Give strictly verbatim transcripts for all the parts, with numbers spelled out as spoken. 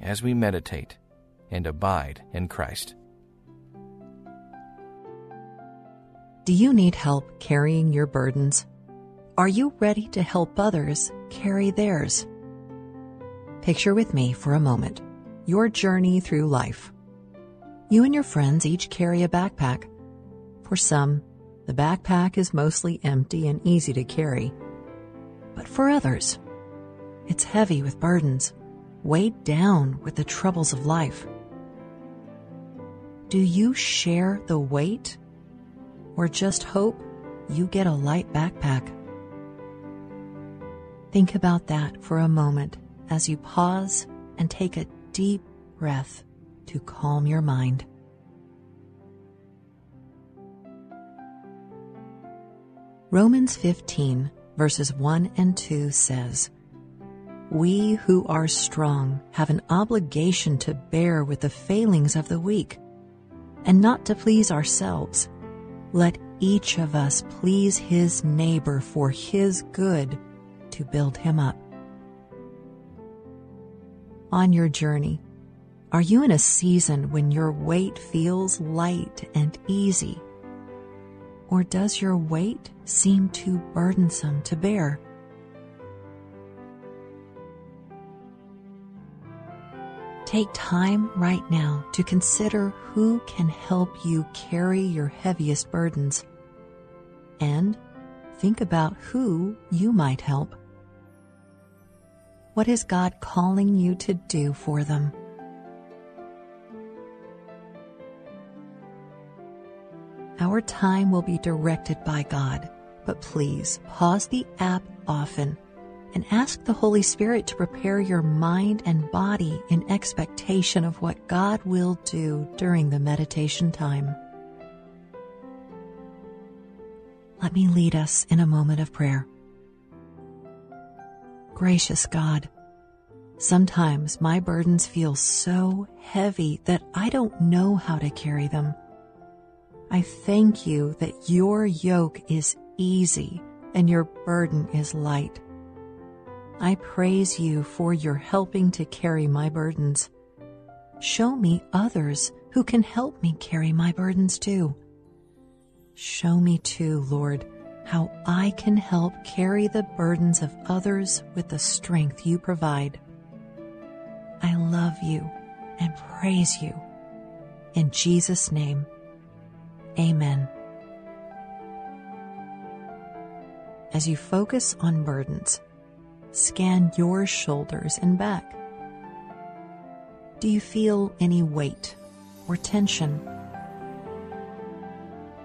as we meditate and abide in Christ. Do you need help carrying your burdens? Are you ready to help others carry theirs? Picture with me for a moment your journey through life. You and your friends each carry a backpack. For some, the backpack is mostly empty and easy to carry. But for others, it's heavy with burdens, weighed down with the troubles of life. Do you share the weight, or just hope you get a light backpack? Think about that for a moment as you pause and take a deep breath to calm your mind. Romans fifteen, verses one and two says, "We who are strong have an obligation to bear with the failings of the weak, and not to please ourselves. Let each of us please his neighbor for his good, to build him up." On your journey, are you in a season when your weight feels light and easy? Or does your weight seem too burdensome to bear? Take time right now to consider who can help you carry your heaviest burdens, and think about who you might help. What is God calling you to do for them? Our time will be directed by God, but please pause the app often and ask the Holy Spirit to prepare your mind and body in expectation of what God will do during the meditation time. Let me lead us in a moment of prayer. Gracious God, sometimes my burdens feel so heavy that I don't know how to carry them. I thank you that your yoke is easy and your burden is light. I praise you for your helping to carry my burdens. Show me others who can help me carry my burdens too. Show me too, Lord, how I can help carry the burdens of others with the strength you provide. I love you and praise you. In Jesus' name, amen. As you focus on burdens, scan your shoulders and back. Do you feel any weight or tension?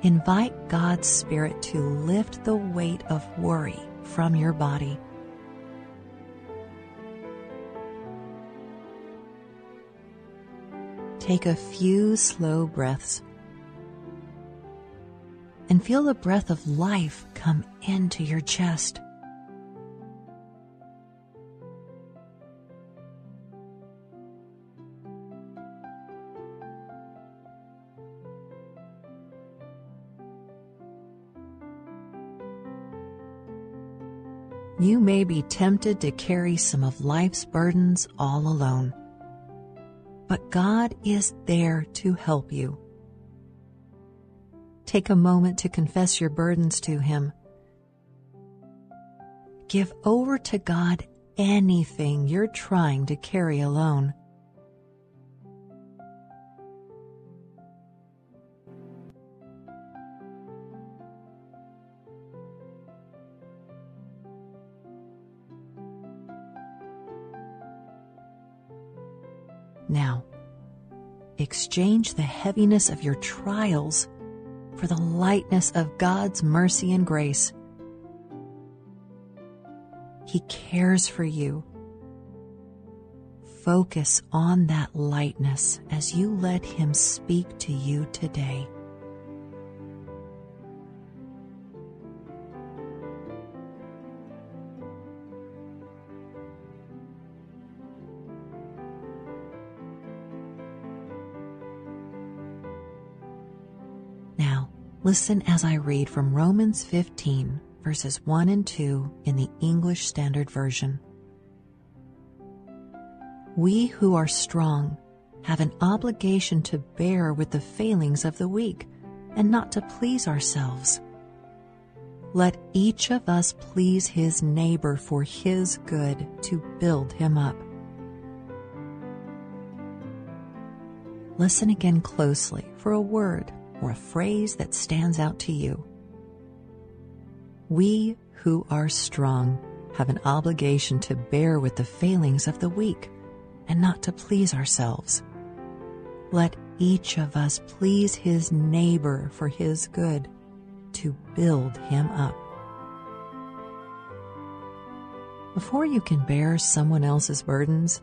Invite God's Spirit to lift the weight of worry from your body. Take a few slow breaths and feel the breath of life come into your chest. You may be tempted to carry some of life's burdens all alone, but God is there to help you. Take a moment to confess your burdens to Him. Give over to God anything you're trying to carry alone. Now, exchange the heaviness of your trials for the lightness of God's mercy and grace. He cares for you. focus on that lightness as you let Him speak to you today. Now, listen as I read from Romans fifteen, verses one and two in the English Standard Version. We who are strong have an obligation to bear with the failings of the weak and not to please ourselves. Let each of us please his neighbor for his good to build him up. Listen again closely for a word or a phrase that stands out to you. We who are strong have an obligation to bear with the failings of the weak and not to please ourselves. Let each of us please his neighbor for his good, to build him up. Before you can bear someone else's burdens,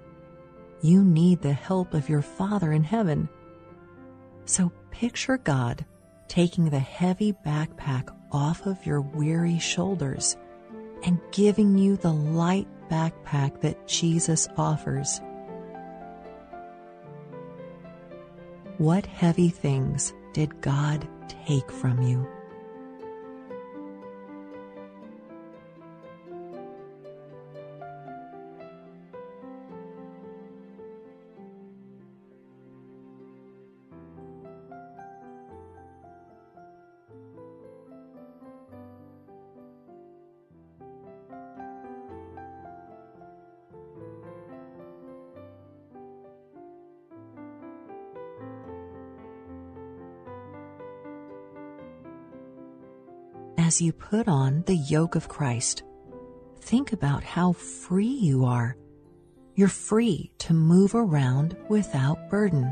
you need the help of your Father in heaven. So picture God taking the heavy backpack off of your weary shoulders and giving you the light backpack that Jesus offers. What heavy things did God take from you? As you put on the yoke of Christ, think about how free you are. You're free to move around without burden.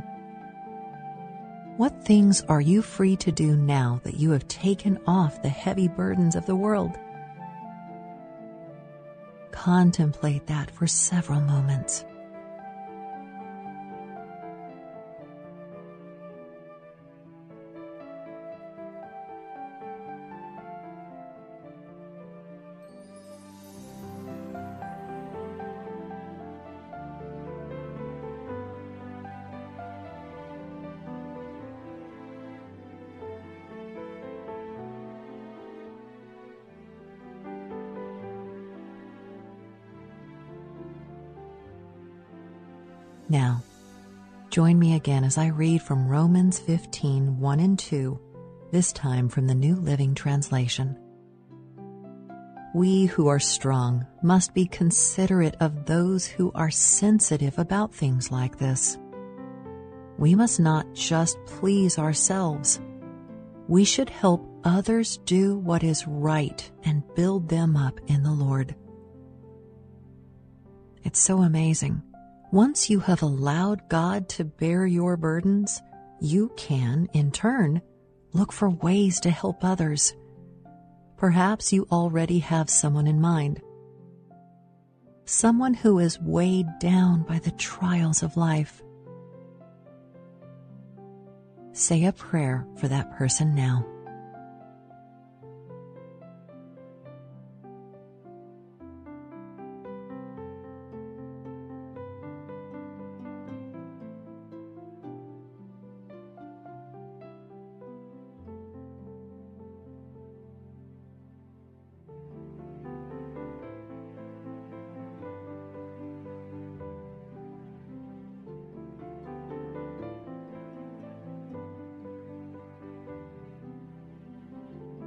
What things are you free to do now that you have taken off the heavy burdens of the world? Contemplate that for several moments. Now, join me again as I read from Romans fifteen, one and two, this time from the New Living Translation. We who are strong must be considerate of those who are sensitive about things like this. We must not just please ourselves. We should help others do what is right and build them up in the Lord. It's so amazing. Once you have allowed God to bear your burdens, you can, in turn, look for ways to help others. Perhaps you already have someone in mind. Someone who is weighed down by the trials of life. Say a prayer for that person now.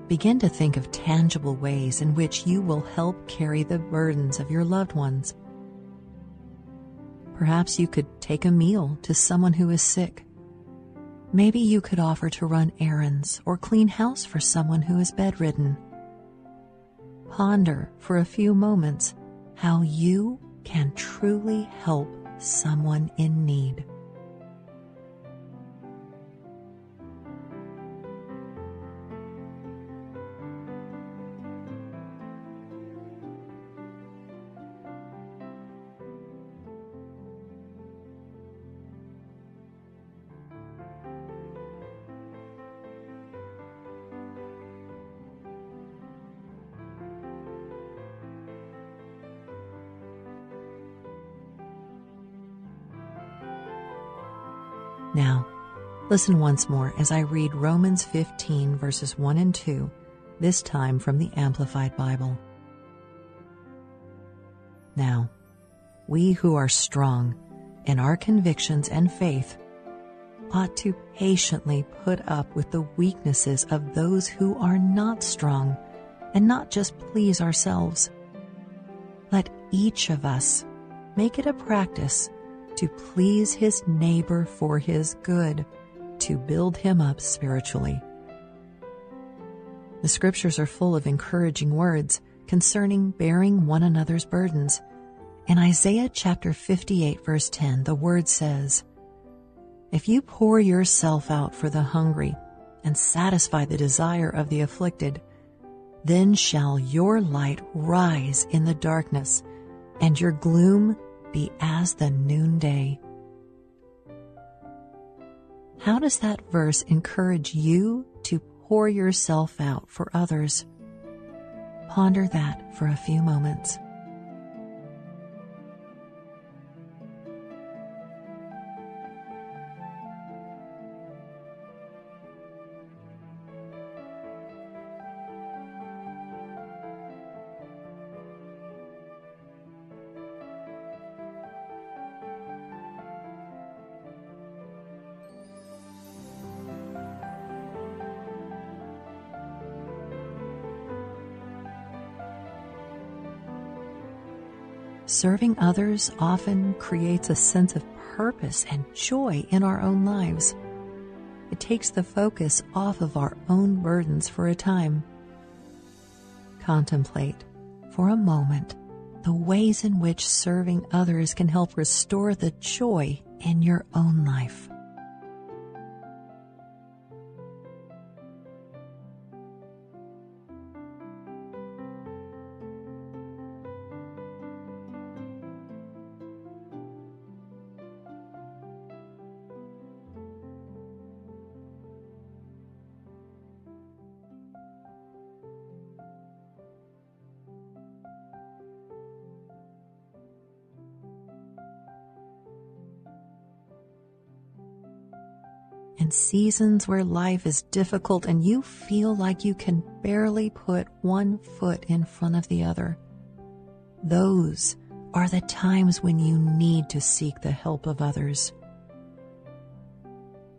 Begin to think of tangible ways in which you will help carry the burdens of your loved ones. Perhaps you could take a meal to someone who is sick. Maybe you could offer to run errands or clean house for someone who is bedridden. Ponder for a few moments how you can truly help someone in need. Now, listen once more as I read Romans fifteen, verses one and two, this time from the Amplified Bible. Now, we who are strong in our convictions and faith ought to patiently put up with the weaknesses of those who are not strong and not just please ourselves. Let each of us make it a practice to please his neighbor for his good, to build him up spiritually. The scriptures are full of encouraging words concerning bearing one another's burdens. In Isaiah chapter fifty-eight, verse ten, the word says, "If you pour yourself out for the hungry and satisfy the desire of the afflicted, then shall your light rise in the darkness, and your gloom be as the noonday." How does that verse encourage you to pour yourself out for others? Ponder that for a few moments. Serving others often creates a sense of purpose and joy in our own lives. It takes the focus off of our own burdens for a time. Contemplate for a moment the ways in which serving others can help restore the joy in your own life. In seasons where life is difficult and you feel like you can barely put one foot in front of the other, those are the times when you need to seek the help of others.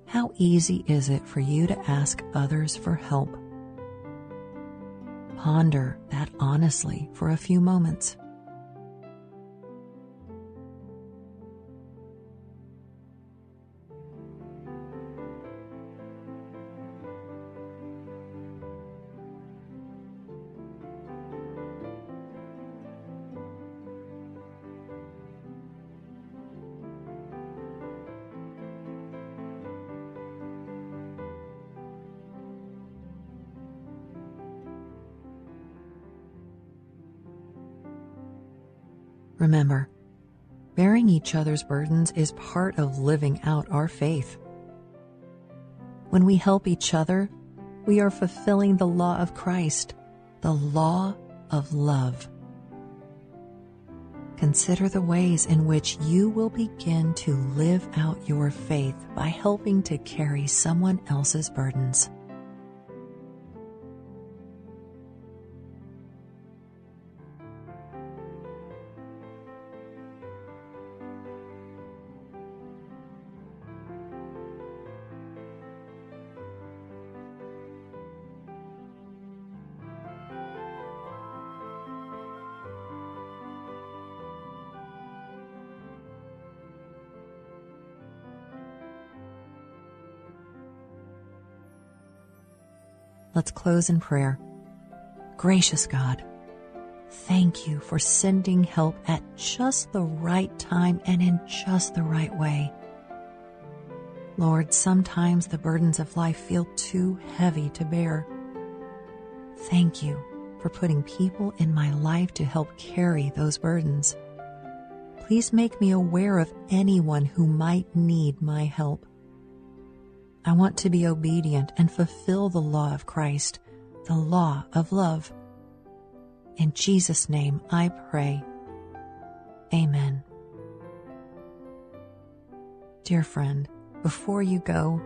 How easy is it for you to ask others for help? Ponder that honestly for a few moments. Remember, bearing each other's burdens is part of living out our faith. When we help each other, we are fulfilling the law of Christ, the law of love. Consider the ways in which you will begin to live out your faith by helping to carry someone else's burdens. Let's close in prayer. Gracious God, thank you for sending help at just the right time and in just the right way. Lord, sometimes the burdens of life feel too heavy to bear. Thank you for putting people in my life to help carry those burdens. Please make me aware of anyone who might need my help. I want to be obedient and fulfill the law of Christ, the law of love. In Jesus' name I pray. Amen. Dear friend, before you go,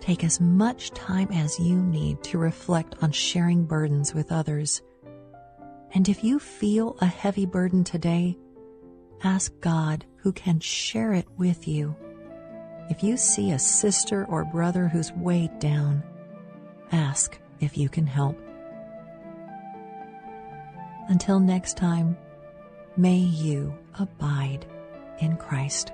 take as much time as you need to reflect on sharing burdens with others. And if you feel a heavy burden today, ask God who can share it with you. If you see a sister or brother who's weighed down, ask if you can help. Until next time, may you abide in Christ.